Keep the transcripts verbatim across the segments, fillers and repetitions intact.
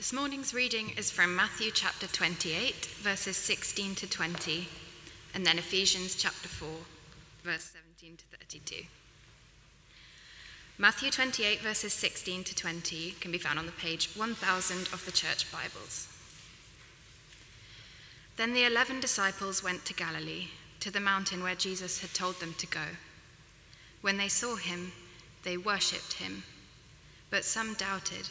This morning's reading is from Matthew chapter twenty-eight, verses sixteen to twenty, and then Ephesians chapter four, verse seventeen to thirty-two. Matthew twenty-eight, verses sixteen to twenty can be found on the page one thousand of the Church Bibles. Then the eleven disciples went to Galilee, to the mountain where Jesus had told them to go. When they saw him, they worshipped him, but some doubted.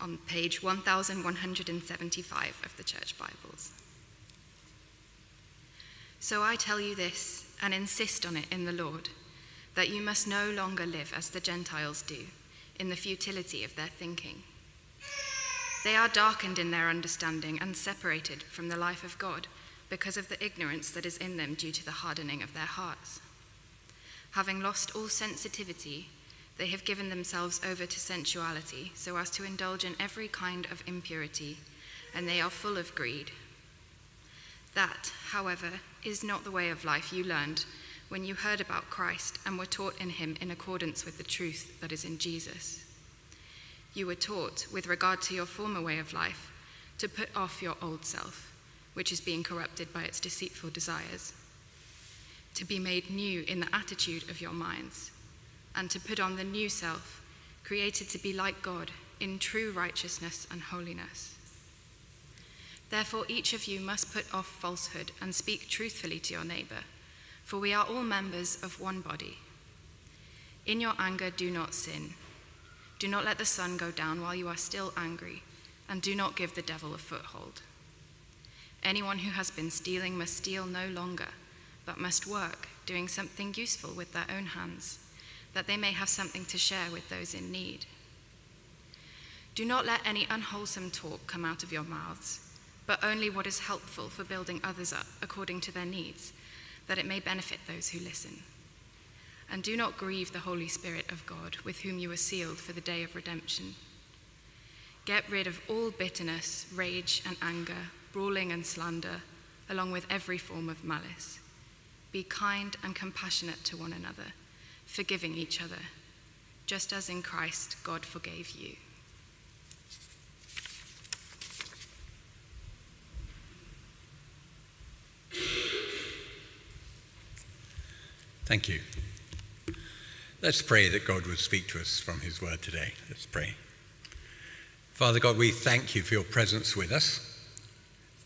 On page one thousand one hundred seventy-five of the Church Bibles. "So I tell you this, and insist on it in the Lord, that you must no longer live as the Gentiles do, in the futility of their thinking. They are darkened in their understanding and separated from the life of God because of the ignorance that is in them due to the hardening of their hearts. Having lost all sensitivity, they have given themselves over to sensuality, so as to indulge in every kind of impurity, and they are full of greed. That, however, is not the way of life you learned when you heard about Christ and were taught in him in accordance with the truth that is in Jesus. You were taught, with regard to your former way of life, to put off your old self, which is being corrupted by its deceitful desires, to be made new in the attitude of your minds, and to put on the new self, created to be like God in true righteousness and holiness. Therefore each of you must put off falsehood and speak truthfully to your neighbor, for we are all members of one body. In your anger do not sin. Do not let the sun go down while you are still angry, and do not give the devil a foothold. Anyone who has been stealing must steal no longer, but must work, doing something useful with their own hands, that they may have something to share with those in need. Do not let any unwholesome talk come out of your mouths, but only what is helpful for building others up according to their needs, that it may benefit those who listen. And do not grieve the Holy Spirit of God, with whom you were sealed for the day of redemption. Get rid of all bitterness, rage and anger, brawling and slander, along with every form of malice. Be kind and compassionate to one another, forgiving each other, just as in Christ God forgave you." Thank you. Let's pray that God would speak to us from his word today. Let's pray. Father God, we thank you for your presence with us,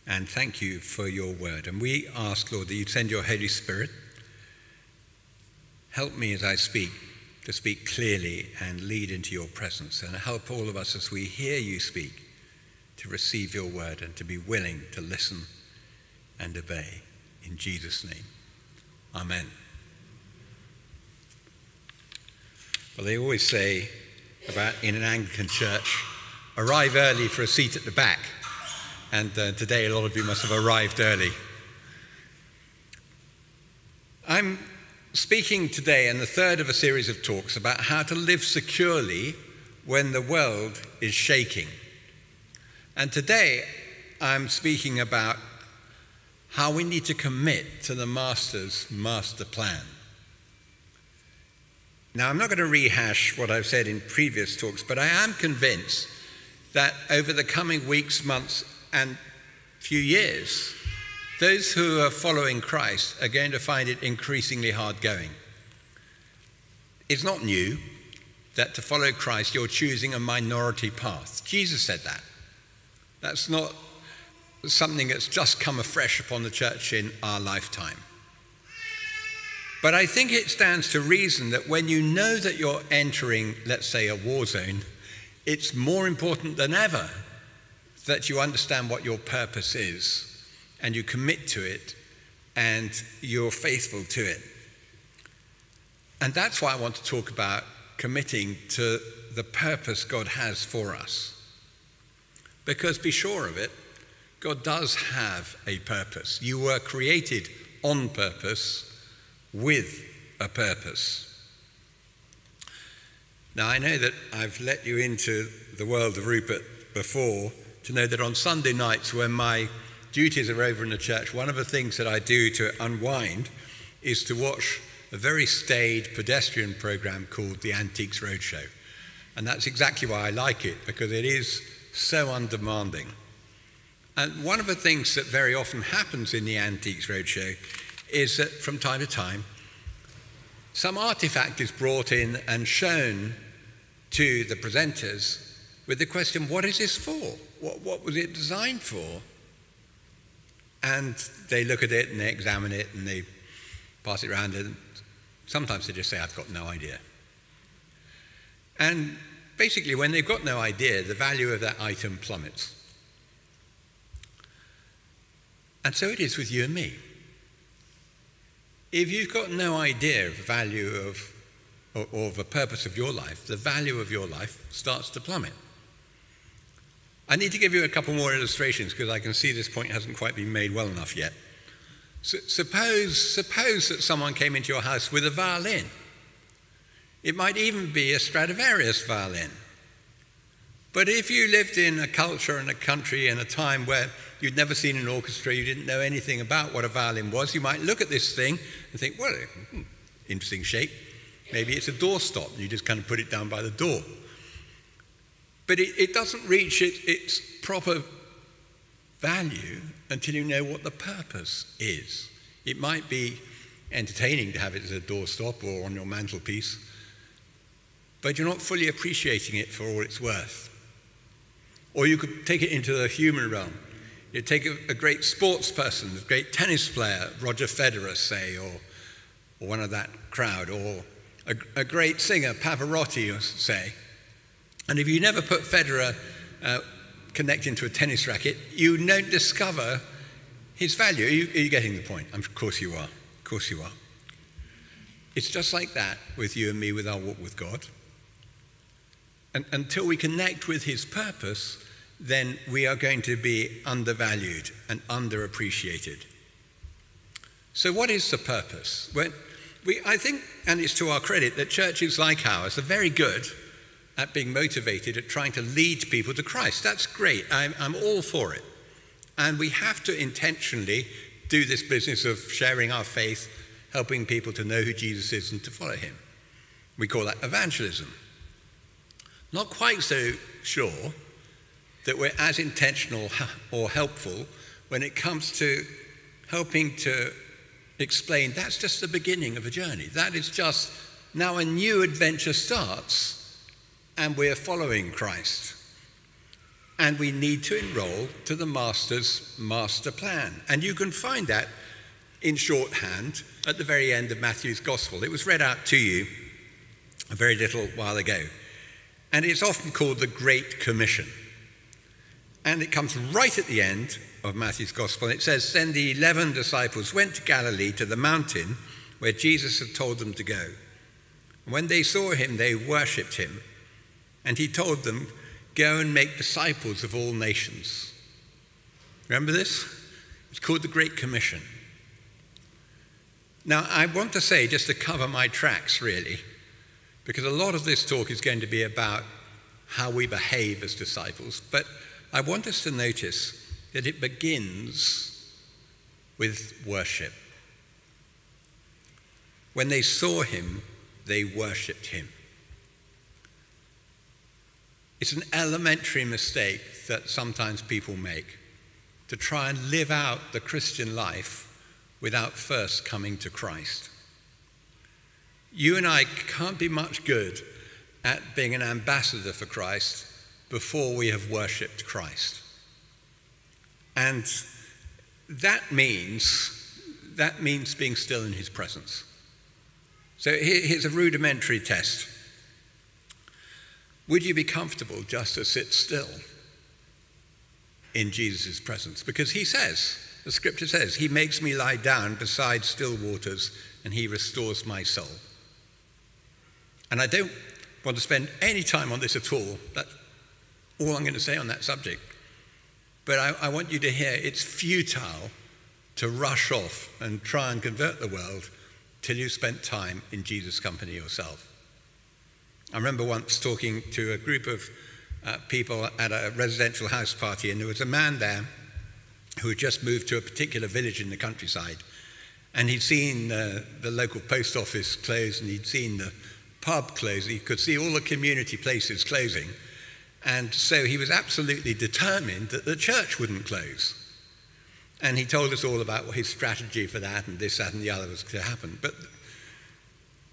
and thank you for your word. And we ask, Lord, that you send your Holy Spirit. Help me as I speak to speak clearly and lead into your presence, and help all of us as we hear you speak to receive your word and to be willing to listen and obey. In Jesus' name, amen. Well, they always say about in an Anglican church, arrive early for a seat at the back, and uh, today a lot of you must have arrived early. I'm speaking today in the third of a series of talks about how to live securely when the world is shaking. And today I'm speaking about how we need to commit to the Master's master plan. Now, I'm not going to rehash what I've said in previous talks, but I am convinced that over the coming weeks, months, and few years, those who are following Christ are going to find it increasingly hard going. It's not new that to follow Christ, you're choosing a minority path. Jesus said that. That's not something that's just come afresh upon the church in our lifetime. But I think it stands to reason that when you know that you're entering, let's say, a war zone, it's more important than ever that you understand what your purpose is, and you commit to it, and you're faithful to it. And that's why I want to talk about committing to the purpose God has for us. Because be sure of it, God does have a purpose. You were created on purpose, with a purpose. Now, I know that I've let you into the world of Rupert before to know that on Sunday nights when my duties are over in the church, one of the things that I do to unwind is to watch a very staid pedestrian program called the Antiques Roadshow. And that's exactly why I like it, because it is so undemanding. And one of the things that very often happens in the Antiques Roadshow is that from time to time, some artifact is brought in and shown to the presenters with the question, what is this for? What, what was it designed for? And they look at it and they examine it and they pass it around, and sometimes they just say, I've got no idea. And basically, when they've got no idea, the value of that item plummets. And so it is with you and me. If you've got no idea of the value of, or, or the purpose of your life, the value of your life starts to plummet. I need to give you a couple more illustrations because I can see this point hasn't quite been made well enough yet. So, suppose, suppose that someone came into your house with a violin. It might even be a Stradivarius violin. But if you lived in a culture and a country in a time where you'd never seen an orchestra, you didn't know anything about what a violin was, you might look at this thing and think, well, hmm, interesting shape. Maybe it's a doorstop. You just kind of put it down by the door. But it, it doesn't reach it, its proper value until you know what the purpose is. It might be entertaining to have it as a doorstop or on your mantelpiece, but you're not fully appreciating it for all it's worth. Or you could take it into the human realm. You'd take a, a great sports person, a great tennis player, Roger Federer, say, or, or one of that crowd, or a, a great singer, Pavarotti, say. And if you never put Federer uh, connecting to a tennis racket, you don't discover his value. Are you, are you getting the point? Of course you are. Of course you are. It's just like that with you and me, with our walk with God. And until we connect with his purpose, then we are going to be undervalued and underappreciated. So what is the purpose? Well, we, I think, and it's to our credit, that churches like ours are very good at being motivated at trying to lead people to Christ. That's great. I'm, I'm all for it. And we have to intentionally do this business of sharing our faith, helping people to know who Jesus is and to follow him. We call that evangelism. Not quite so sure that we're as intentional or helpful when it comes to helping to explain that's just the beginning of a journey. That is just now a new adventure starts and we're following Christ. And we need to enroll to the Master's master plan. And you can find that in shorthand at the very end of Matthew's Gospel. It was read out to you a very little while ago. And it's often called the Great Commission. And it comes right at the end of Matthew's Gospel. It says, then the eleven disciples went to Galilee to the mountain where Jesus had told them to go. And when they saw him, they worshipped him. And he told them, go and make disciples of all nations. Remember this? It's called the Great Commission. Now, I want to say, just to cover my tracks, really, because a lot of this talk is going to be about how we behave as disciples, but I want us to notice that it begins with worship. When they saw him, they worshipped him. It's an elementary mistake that sometimes people make, to try and live out the Christian life without first coming to Christ. You and I can't be much good at being an ambassador for Christ before we have worshipped Christ. And that means, that means being still in his presence. So here's a rudimentary test. Would you be comfortable just to sit still in Jesus' presence? Because he says, the scripture says, he makes me lie down beside still waters and he restores my soul. And I don't want to spend any time on this at all. That's all I'm going to say on that subject. But I, I want you to hear, it's futile to rush off and try and convert the world till you've spent time in Jesus' company yourself. I remember once talking to a group of uh, people at a residential house party, and there was a man there who had just moved to a particular village in the countryside, and he'd seen uh, the local post office close, and he'd seen the pub close. He could see all the community places closing, and so he was absolutely determined that the church wouldn't close. And he told us all about his strategy for that, and this, that, and the other was to happen. But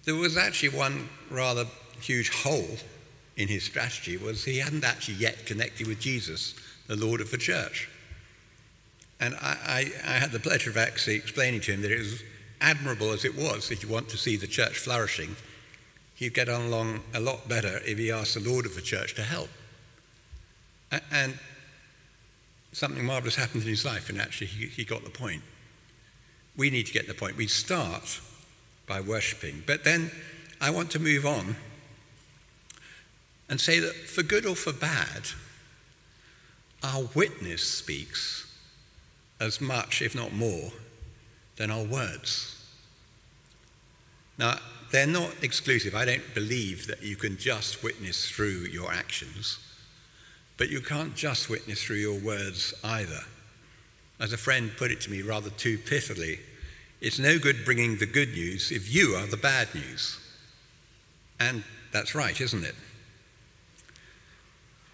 there was actually one rather huge hole in his strategy, was he hadn't actually yet connected with Jesus, the Lord of the church. And I, I, I had the pleasure of actually explaining to him that it was admirable as it was, if you want to see the church flourishing, he'd get along a lot better if he asked the Lord of the church to help. And something marvelous happened in his life, and actually he, he got the point. We need to get the point. We start by worshipping, but then I want to move on and say that for good or for bad, our witness speaks as much, if not more, than our words. Now, they're not exclusive. I don't believe that you can just witness through your actions, but you can't just witness through your words either. As a friend put it to me rather too pithily, it's no good bringing the good news if you are the bad news. And that's right, isn't it?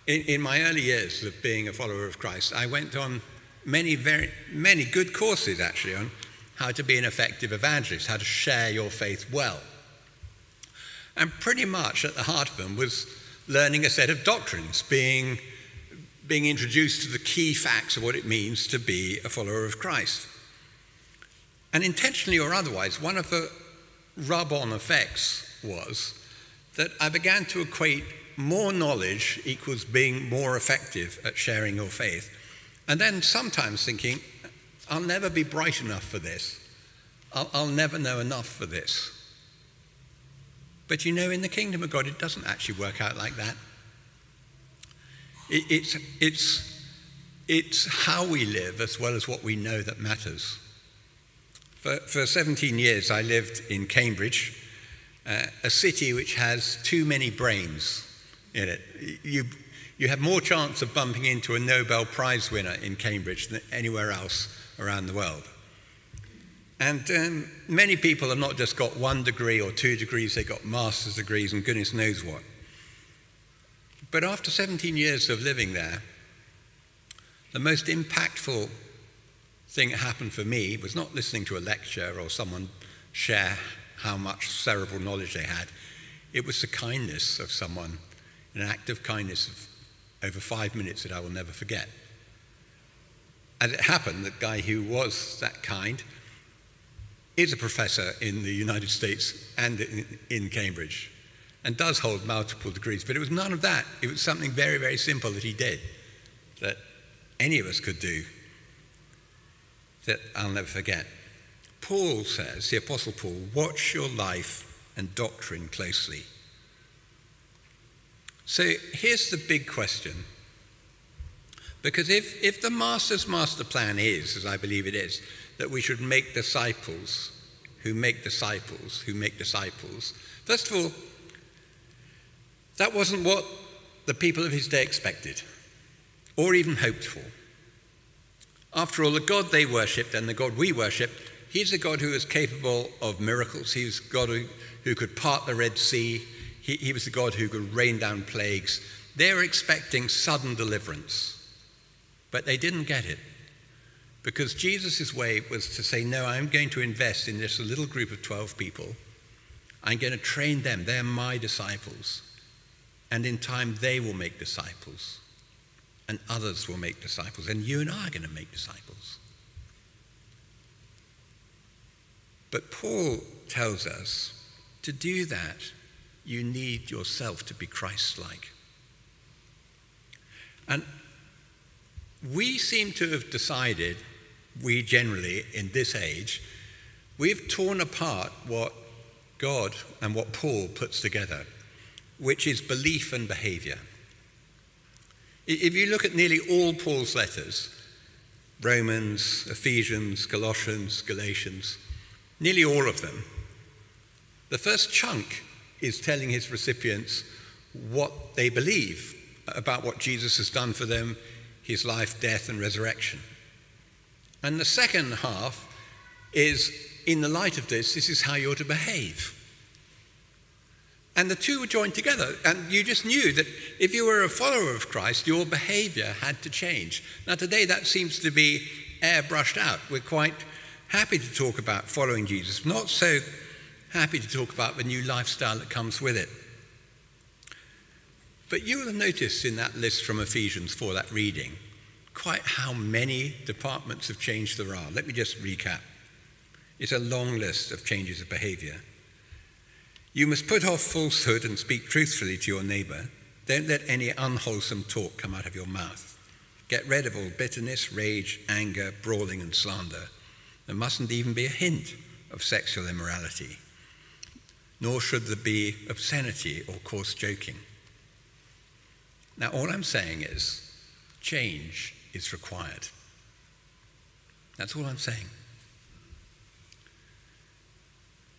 In, in my early years of being a follower of Christ, I went on many very many good courses, actually, on how to be an effective evangelist, how to share your faith well. And pretty much at the heart of them was learning a set of doctrines, being, being introduced to the key facts of what it means to be a follower of Christ. And intentionally or otherwise, one of the rub-on effects was that I began to equate more knowledge equals being more effective at sharing your faith. And then sometimes thinking, I'll never be bright enough for this. I'll, I'll never know enough for this. But you know, in the kingdom of God, it doesn't actually work out like that. It, it's, it's, it's how we live as well as what we know that matters. For, for seventeen years, I lived in Cambridge, uh, a city which has too many brains in it. You, You have more chance of bumping into a Nobel Prize winner in Cambridge than anywhere else around the world. And um, many people have not just got one degree or two degrees, they've got master's degrees and goodness knows what. But after seventeen years of living there, the most impactful thing that happened for me was not listening to a lecture or someone share how much cerebral knowledge they had. It was the kindness of someone, an act of kindness of over five minutes that I will never forget. As it happened, the guy who was that kind is a professor in the United States and in, in Cambridge, and does hold multiple degrees, but it was none of that. It was something very, very simple that he did, that any of us could do, that I'll never forget. Paul says, the Apostle Paul, watch your life and doctrine closely. So here's the big question, because if, if the master's master plan is, as I believe it is, that we should make disciples who make disciples who make disciples, first of all, that wasn't what the people of his day expected or even hoped for. After all, the God they worshipped and the God we worship, he's a God who is capable of miracles. He's God who, who could part the Red Sea. He, he was the God who could rain down plagues. They were expecting sudden deliverance, but they didn't get it, because Jesus' way was to say, no, I'm going to invest in this little group of twelve people. I'm going to train them. They're my disciples, and in time they will make disciples, and others will make disciples, and you and I are going to make disciples. But Paul tells us to do that, you need yourself to be Christ-like. And we seem to have decided, we generally in this age, we've torn apart what God and what Paul puts together, which is belief and behavior. If you look at nearly all Paul's letters, Romans, Ephesians, Colossians, Galatians, nearly all of them, the first chunk is telling his recipients what they believe about what Jesus has done for them, his life, death, and resurrection. And the second half is, in the light of this, this is how you're to behave. And the two were joined together, and you just knew that if you were a follower of Christ, your behavior had to change. Now today that seems to be airbrushed out. We're quite happy to talk about following Jesus, not so happy to talk about the new lifestyle that comes with it. But you will have noticed in that list from Ephesians for that reading quite how many departments of change there are. Let me just recap. It's a long list of changes of behavior. You must put off falsehood and speak truthfully to your neighbor. Don't let any unwholesome talk come out of your mouth. Get rid of all bitterness, rage, anger, brawling, and slander. There mustn't even be a hint of sexual immorality, nor should there be obscenity or coarse joking. Now, all I'm saying is change is required. That's all I'm saying.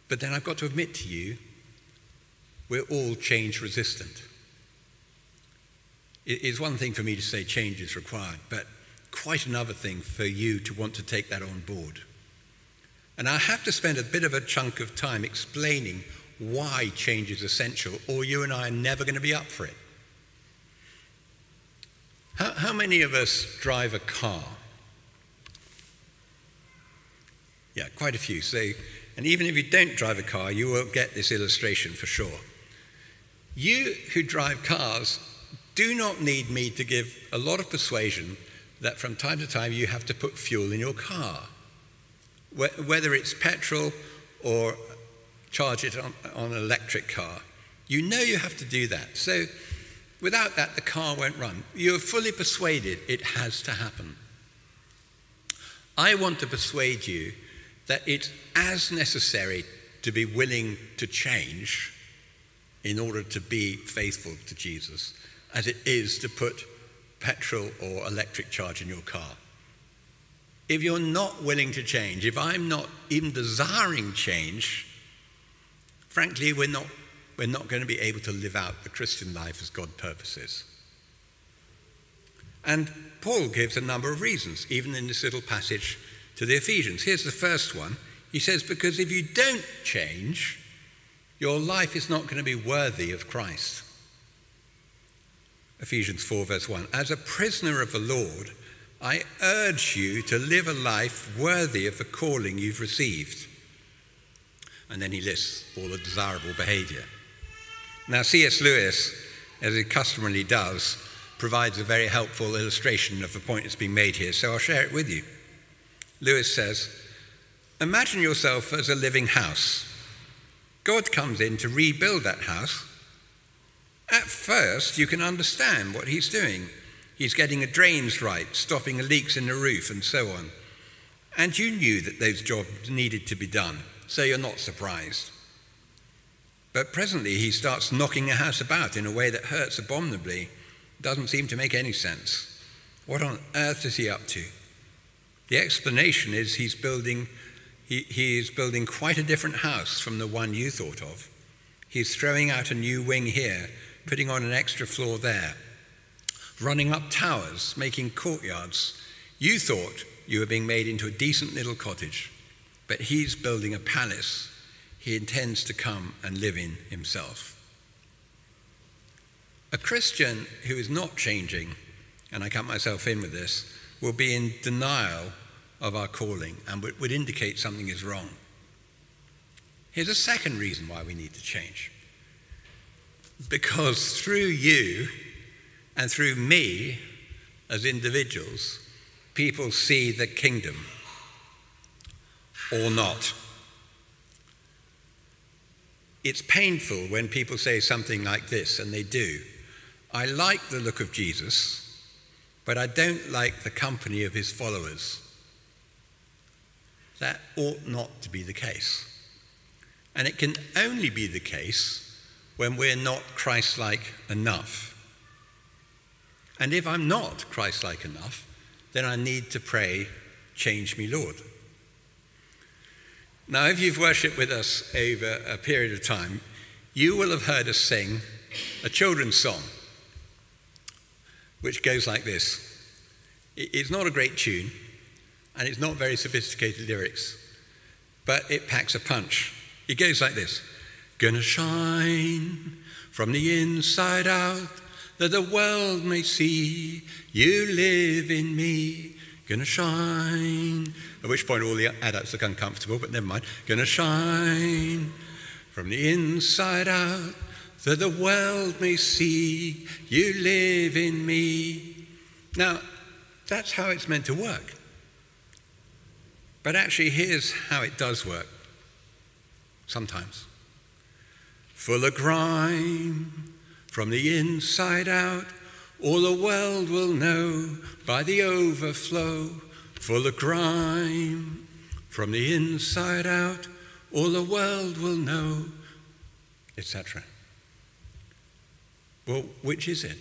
But then I've got to admit to you, we're all change resistant. It is one thing for me to say change is required, but quite another thing for you to want to take that on board. And I have to spend a bit of a chunk of time explaining why change is essential, or you and I are never going to be up for it. How, how many of us drive a car? Yeah, quite a few. So, and even if you don't drive a car, you will get this illustration for sure. You who drive cars do not need me to give a lot of persuasion that from time to time you have to put fuel in your car, whether it's petrol or charge it on, on an electric car. You know you have to do that. So without that, the car won't run. You're fully persuaded it has to happen. I want to persuade you that it's as necessary to be willing to change in order to be faithful to Jesus as it is to put petrol or electric charge in your car. If you're not willing to change, if I'm not even desiring change, frankly, we're not, we're not going to be able to live out the Christian life as God purposes. And Paul gives a number of reasons, even in this little passage to the Ephesians. Here's the first one. He says, because if you don't change, your life is not going to be worthy of Christ. Ephesians four verse one, as a prisoner of the Lord, I urge you to live a life worthy of the calling you've received. And then he lists all the desirable behavior. Now C S Lewis, as he customarily does, provides a very helpful illustration of the point that's being made here, so I'll share it with you. Lewis says, imagine yourself as a living house. God comes in to rebuild that house. At first, you can understand what he's doing. He's getting the drains right, stopping the leaks in the roof, and so on. And you knew that those jobs needed to be done, so you're not surprised. But presently, he starts knocking the house about in a way that hurts abominably. Doesn't seem to make any sense. What on earth is he up to? The explanation is he's building, he, he is building quite a different house from the one you thought of. He's throwing out a new wing here, putting on an extra floor there, running up towers, making courtyards. You thought you were being made into a decent little cottage, but he's building a palace he intends to come and live in himself. A Christian who is not changing, and I count myself in with this, will be in denial of our calling and would indicate something is wrong. Here's a second reason why we need to change. Because through you and through me as individuals, people see the kingdom or not. It's painful when people say something like this, and they do. I like the look of Jesus, but I don't like the company of his followers. That ought not to be the case. And it can only be the case when we're not Christ-like enough. And if I'm not Christ-like enough, then I need to pray, change me, Lord. Now, if you've worshipped with us over a period of time, you will have heard us sing a children's song, which goes like this. It's not a great tune, and it's not very sophisticated lyrics, but it packs a punch. It goes like this. Gonna shine from the inside out, that the world may see you live in me. Gonna shine. At which point all the adults look uncomfortable, but never mind. Gonna shine from the inside out, that the world may see you live in me. Now, that's how it's meant to work. But actually, here's how it does work. Sometimes. Full of grime, from the inside out, all the world will know by the overflow. Full of grime, from the inside out, all the world will know, et cetera. Well, which is it?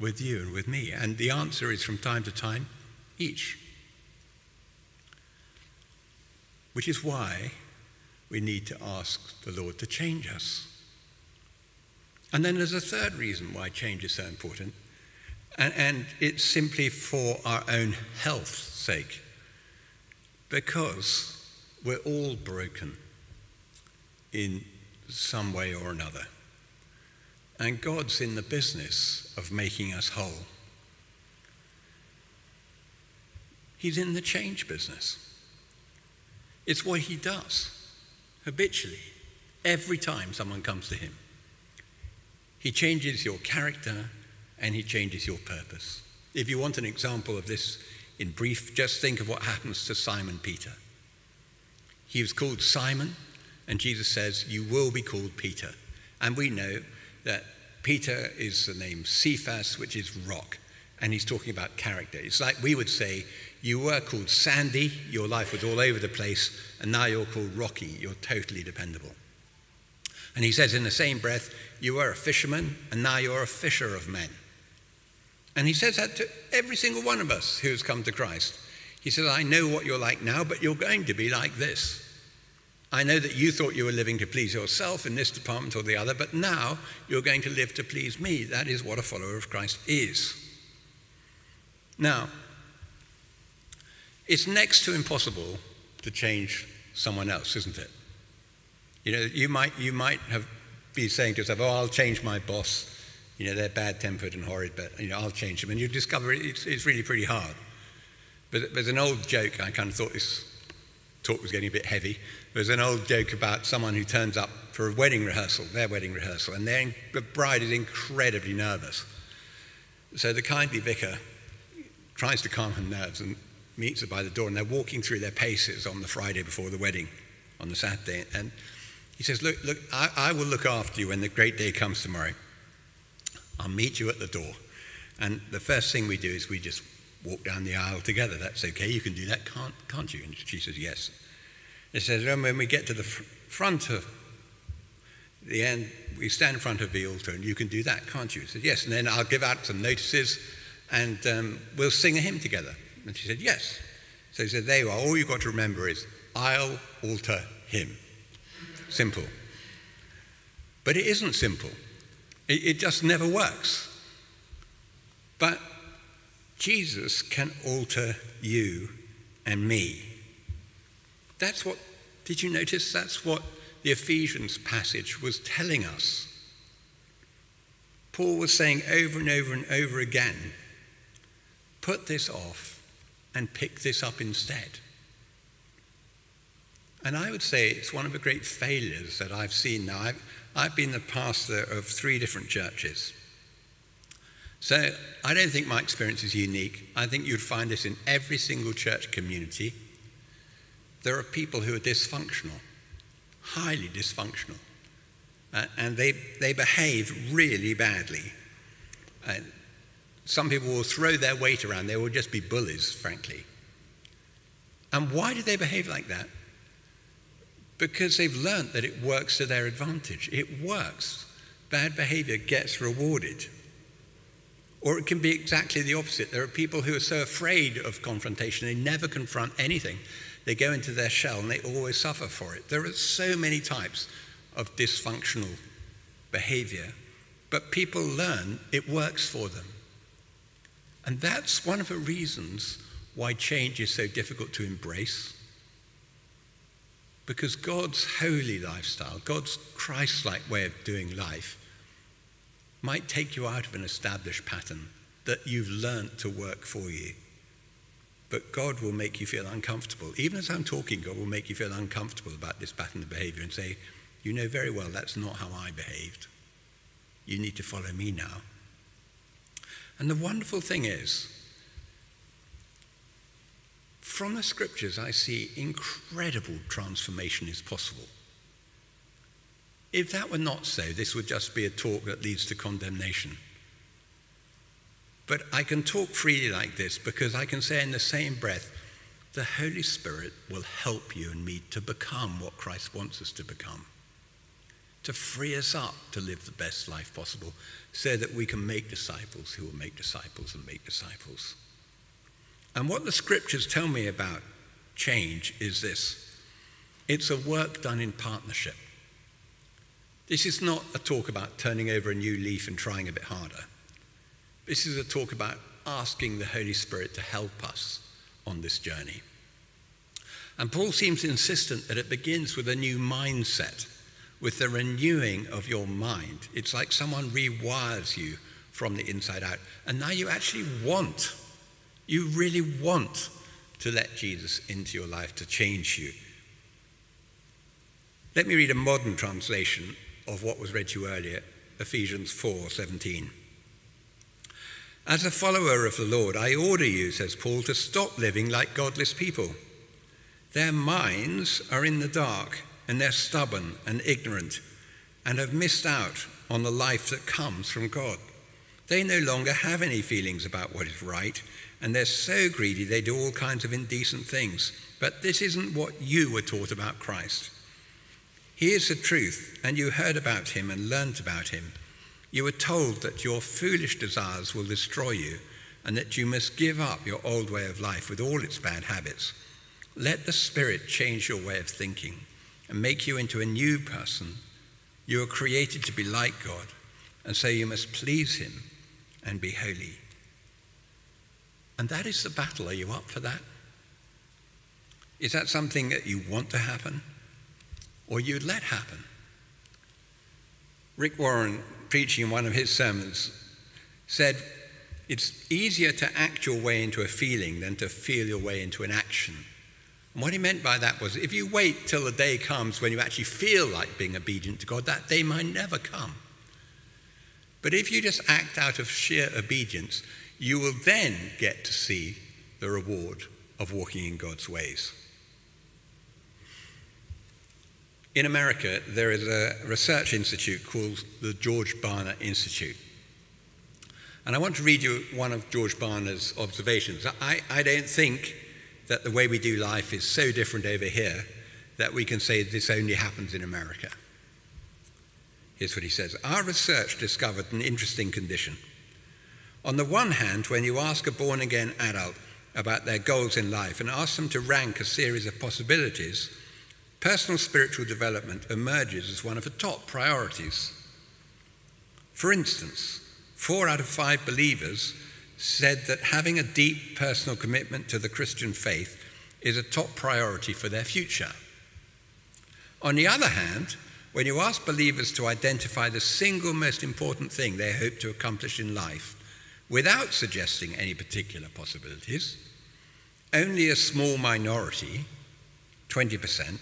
With you and with me? And the answer is, from time to time, each. Which is why we need to ask the Lord to change us. And then there's a third reason why change is so important, and, and it's simply for our own health's sake, because we're all broken in some way or another, and God's in the business of making us whole. He's in the change business. It's what he does. Habitually, every time someone comes to him, he changes your character and he changes your purpose. If you want an example of this in brief, just think of what happens to Simon Peter. He was called Simon, and Jesus says, you will be called Peter. And we know that Peter is the name Cephas, which is rock, and he's talking about character. It's like we would say, you were called Sandy, your life was all over the place, and now you're called Rocky, you're totally dependable. And he says in the same breath, you were a fisherman, and now you're a fisher of men. And he says that to every single one of us who has come to Christ. He says, I know what you're like now, but you're going to be like this. I know that you thought you were living to please yourself in this department or the other, but now you're going to live to please me. That is what a follower of Christ is. Now, it's next to impossible to change someone else, isn't it? You know, you might, you might have been saying to yourself, oh, I'll change my boss. You know, they're bad-tempered and horrid, but, you know, I'll change them. And you discover it's, it's really pretty hard. But there's an old joke. I kind of thought this talk was getting a bit heavy. There's an old joke about someone who turns up for a wedding rehearsal, their wedding rehearsal, and their, the bride is incredibly nervous. So the kindly vicar tries to calm her nerves and meets her by the door, and they're walking through their paces on the Friday before the wedding, on the Saturday, and he says, look, look, I, I will look after you when the great day comes tomorrow. I'll meet you at the door. And the first thing we do is we just walk down the aisle together. That's okay, you can do that, can't, can't you? And she says, yes. He says, and when we get to the fr- front of the end, we stand in front of the altar, and you can do that, can't you? He says, yes, and then I'll give out some notices, and um, we'll sing a hymn together. And she said, yes. So he said, there you are. All you've got to remember is, I'll alter him. Simple. But it isn't simple. It, it just never works. But Jesus can alter you and me. That's what, did you notice? That's what the Ephesians passage was telling us. Paul was saying over and over and over again, put this off and pick this up instead. And I would say it's one of the great failures that I've seen now. I've, I've been the pastor of three different churches. So I don't think my experience is unique. I think you'd find this in every single church community. There are people who are dysfunctional, highly dysfunctional, uh, and they, they behave really badly. Uh, Some people will throw their weight around. They will just be bullies, frankly. And why do they behave like that? Because they've learned that it works to their advantage. It works. Bad behavior gets rewarded. Or it can be exactly the opposite. There are people who are so afraid of confrontation, they never confront anything. They go into their shell and they always suffer for it. There are so many types of dysfunctional behavior, but people learn it works for them. And that's one of the reasons why change is so difficult to embrace. Because God's holy lifestyle, God's Christ-like way of doing life, might take you out of an established pattern that you've learned to work for you. But God will make you feel uncomfortable. Even as I'm talking, God will make you feel uncomfortable about this pattern of behavior and say, you know very well that's not how I behaved. You need to follow me now. And the wonderful thing is, from the scriptures I see incredible transformation is possible. If that were not so, this would just be a talk that leads to condemnation. But I can talk freely like this because I can say in the same breath, the Holy Spirit will help you and me to become what Christ wants us to become, to free us up to live the best life possible so that we can make disciples who will make disciples and make disciples. And what the scriptures tell me about change is this. It's a work done in partnership. This is not a talk about turning over a new leaf and trying a bit harder. This is a talk about asking the Holy Spirit to help us on this journey. And Paul seems insistent that it begins with a new mindset, with the renewing of your mind. It's like someone rewires you from the inside out. And now you actually want, you really want to let Jesus into your life to change you. Let me read a modern translation of what was read to you earlier, Ephesians four seventeen. As a follower of the Lord, I order you, says Paul, to stop living like godless people. Their minds are in the dark, and they're stubborn and ignorant, and have missed out on the life that comes from God. They no longer have any feelings about what is right, and they're so greedy they do all kinds of indecent things. But this isn't what you were taught about Christ. He is the truth, and you heard about him and learned about him. You were told that your foolish desires will destroy you and that you must give up your old way of life with all its bad habits. Let the Spirit change your way of thinking and make you into a new person. You are created to be like God, and so you must please him and be holy. And that is the battle. Are you up for that? Is that something that you want to happen? Or you let happen? Rick Warren, preaching in one of his sermons, said, it's easier to act your way into a feeling than to feel your way into an action. And what he meant by that was, if you wait till the day comes when you actually feel like being obedient to God, that day might never come. But if you just act out of sheer obedience, you will then get to see the reward of walking in God's ways. In America, there is a research institute called the George Barna Institute. And I want to read you one of George Barna's observations. I, I don't think that the way we do life is so different over here that we can say this only happens in America. Here's what he says. Our research discovered an interesting condition. On the one hand, when you ask a born-again adult about their goals in life and ask them to rank a series of possibilities, personal spiritual development emerges as one of the top priorities. For instance, four out of five believers said that having a deep personal commitment to the Christian faith is a top priority for their future. On the other hand, when you ask believers to identify the single most important thing they hope to accomplish in life, without suggesting any particular possibilities, only a small minority, twenty percent,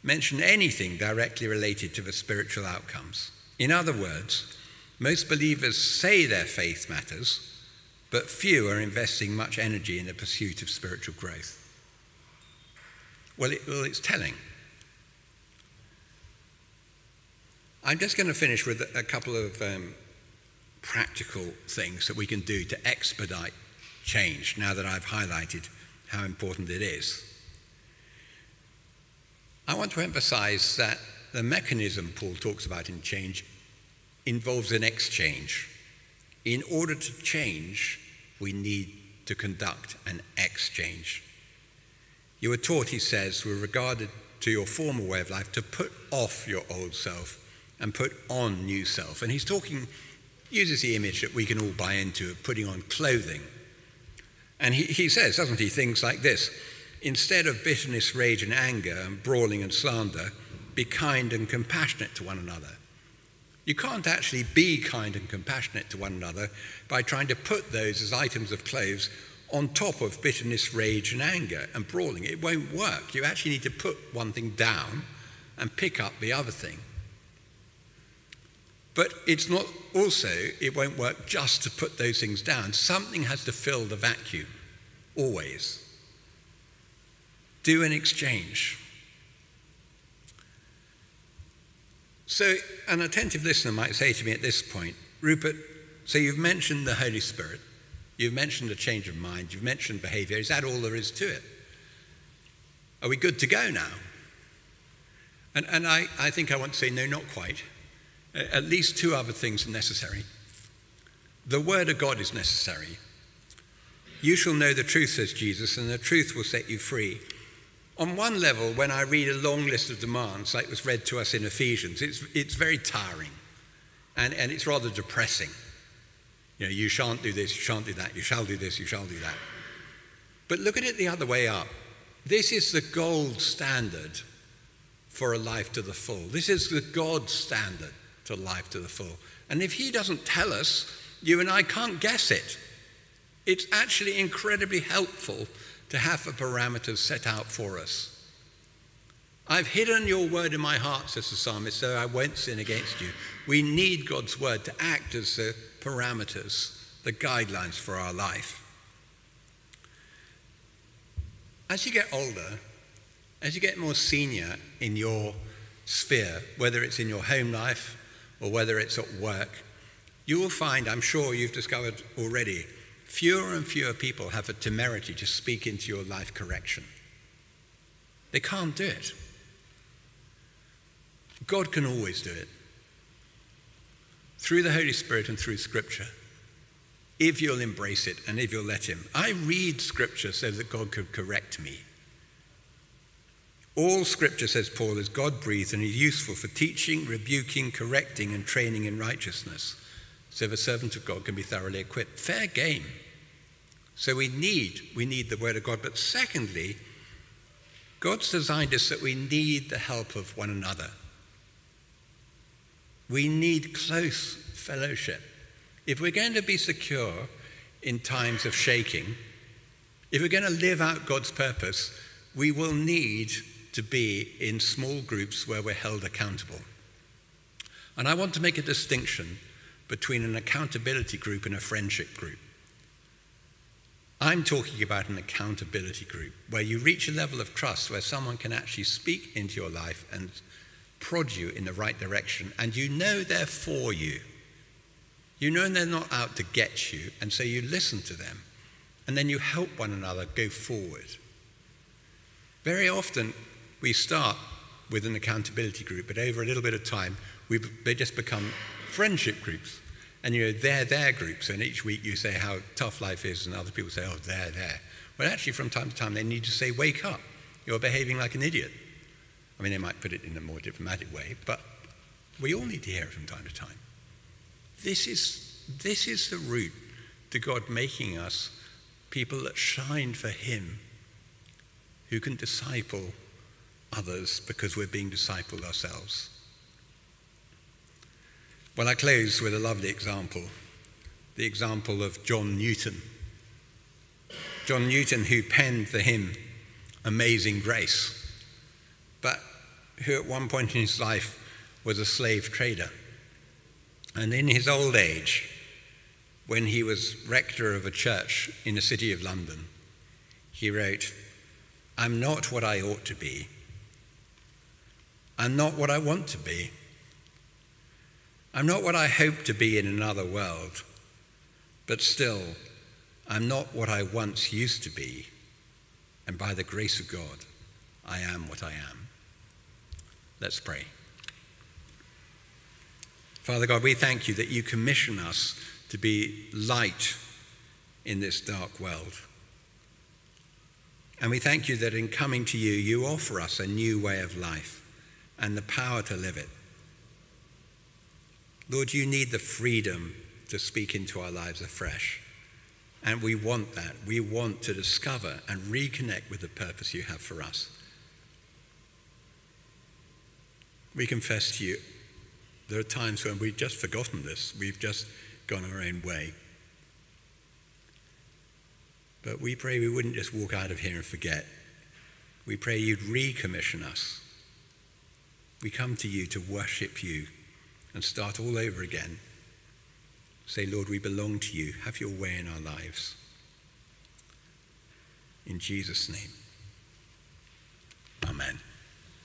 mention anything directly related to the spiritual outcomes. In other words, most believers say their faith matters, but few are investing much energy in the pursuit of spiritual growth. Well, it, well it's telling. I'm just going to finish with a couple of um, practical things that we can do to expedite change, now that I've highlighted how important it is. I want to emphasize that the mechanism Paul talks about in change involves an exchange. In order to change, we need to conduct an exchange. You were taught, he says, with regard to your former way of life, to put off your old self and put on new self. And he's talking, uses the image that we can all buy into of putting on clothing. And he, he says, doesn't he, things like this: instead of bitterness, rage, and anger, and brawling and slander, be kind and compassionate to one another. You can't actually be kind and compassionate to one another by trying to put those as items of clothes on top of bitterness, rage, and anger, and brawling. It won't work. You actually need to put one thing down and pick up the other thing. But it's not also, it won't work just to put those things down. Something has to fill the vacuum, always. Do an exchange. So an attentive listener might say to me at this point, Rupert, so you've mentioned the Holy Spirit, you've mentioned a change of mind, you've mentioned behavior, is that all there is to it? Are we good to go now? And, and I, I think I want to say, no, not quite. At least two other things are necessary. The word of God is necessary. You shall know the truth, says Jesus, and the truth will set you free. On one level, when I read a long list of demands, like was read to us in Ephesians, it's, it's very tiring, and, and it's rather depressing. You know, you shan't do this, you shan't do that, you shall do this, you shall do that. But look at it the other way up. This is the gold standard for a life to the full. This is the God standard to life to the full. And if he doesn't tell us, you and I can't guess it. It's actually incredibly helpful to have the parameters set out for us. I've hidden your word in my heart, says the psalmist, so I won't sin against you. We need God's word to act as the parameters, the guidelines for our life. As you get older, as you get more senior in your sphere, whether it's in your home life or whether it's at work, you will find, I'm sure you've discovered already, fewer and fewer people have the temerity to speak into your life correction. They can't do it. God can always do it. Through the Holy Spirit and through Scripture. If you'll embrace it and if you'll let him. I read Scripture so that God could correct me. All Scripture, says Paul, is God-breathed and is useful for teaching, rebuking, correcting, and training in righteousness, so the servant of God can be thoroughly equipped. Fair game. So we need, we need the word of God. But secondly, God's designed us that we need the help of one another. We need close fellowship. If we're going to be secure in times of shaking, if we're going to live out God's purpose, we will need to be in small groups where we're held accountable. And I want to make a distinction between an accountability group and a friendship group. I'm talking about an accountability group where you reach a level of trust where someone can actually speak into your life and prod you in the right direction, and you know they're for you. You know they're not out to get you, and so you listen to them, and then you help one another go forward. Very often we start with an accountability group, but over a little bit of time, we, they just become friendship groups, and you know they're their groups, and each week you say how tough life is, and other people say, oh, they're there. Well, actually, from time to time, they need to say, wake up, you're behaving like an idiot. I mean, they might put it in a more diplomatic way, but we all need to hear it from time to time. This is, this is the route to God making us people that shine for him, who can disciple others because we're being discipled ourselves. Well, I close with a lovely example, the example of John Newton. John Newton, who penned the hymn, Amazing Grace, but who at one point in his life was a slave trader. And in his old age, when he was rector of a church in the city of London, he wrote, I'm not what I ought to be. I'm not what I want to be. I'm not what I hope to be in another world, but still, I'm not what I once used to be, and by the grace of God, I am what I am. Let's pray. Father God, we thank you that you commission us to be light in this dark world. And we thank you that in coming to you, you offer us a new way of life and the power to live it. Lord, you need the freedom to speak into our lives afresh. And we want that. We want to discover and reconnect with the purpose you have for us. We confess to you, there are times when we've just forgotten this. We've just gone our own way. But we pray we wouldn't just walk out of here and forget. We pray you'd recommission us. We come to you to worship you and start all over again. Say, Lord, we belong to you. Have your way in our lives. In Jesus' name, amen.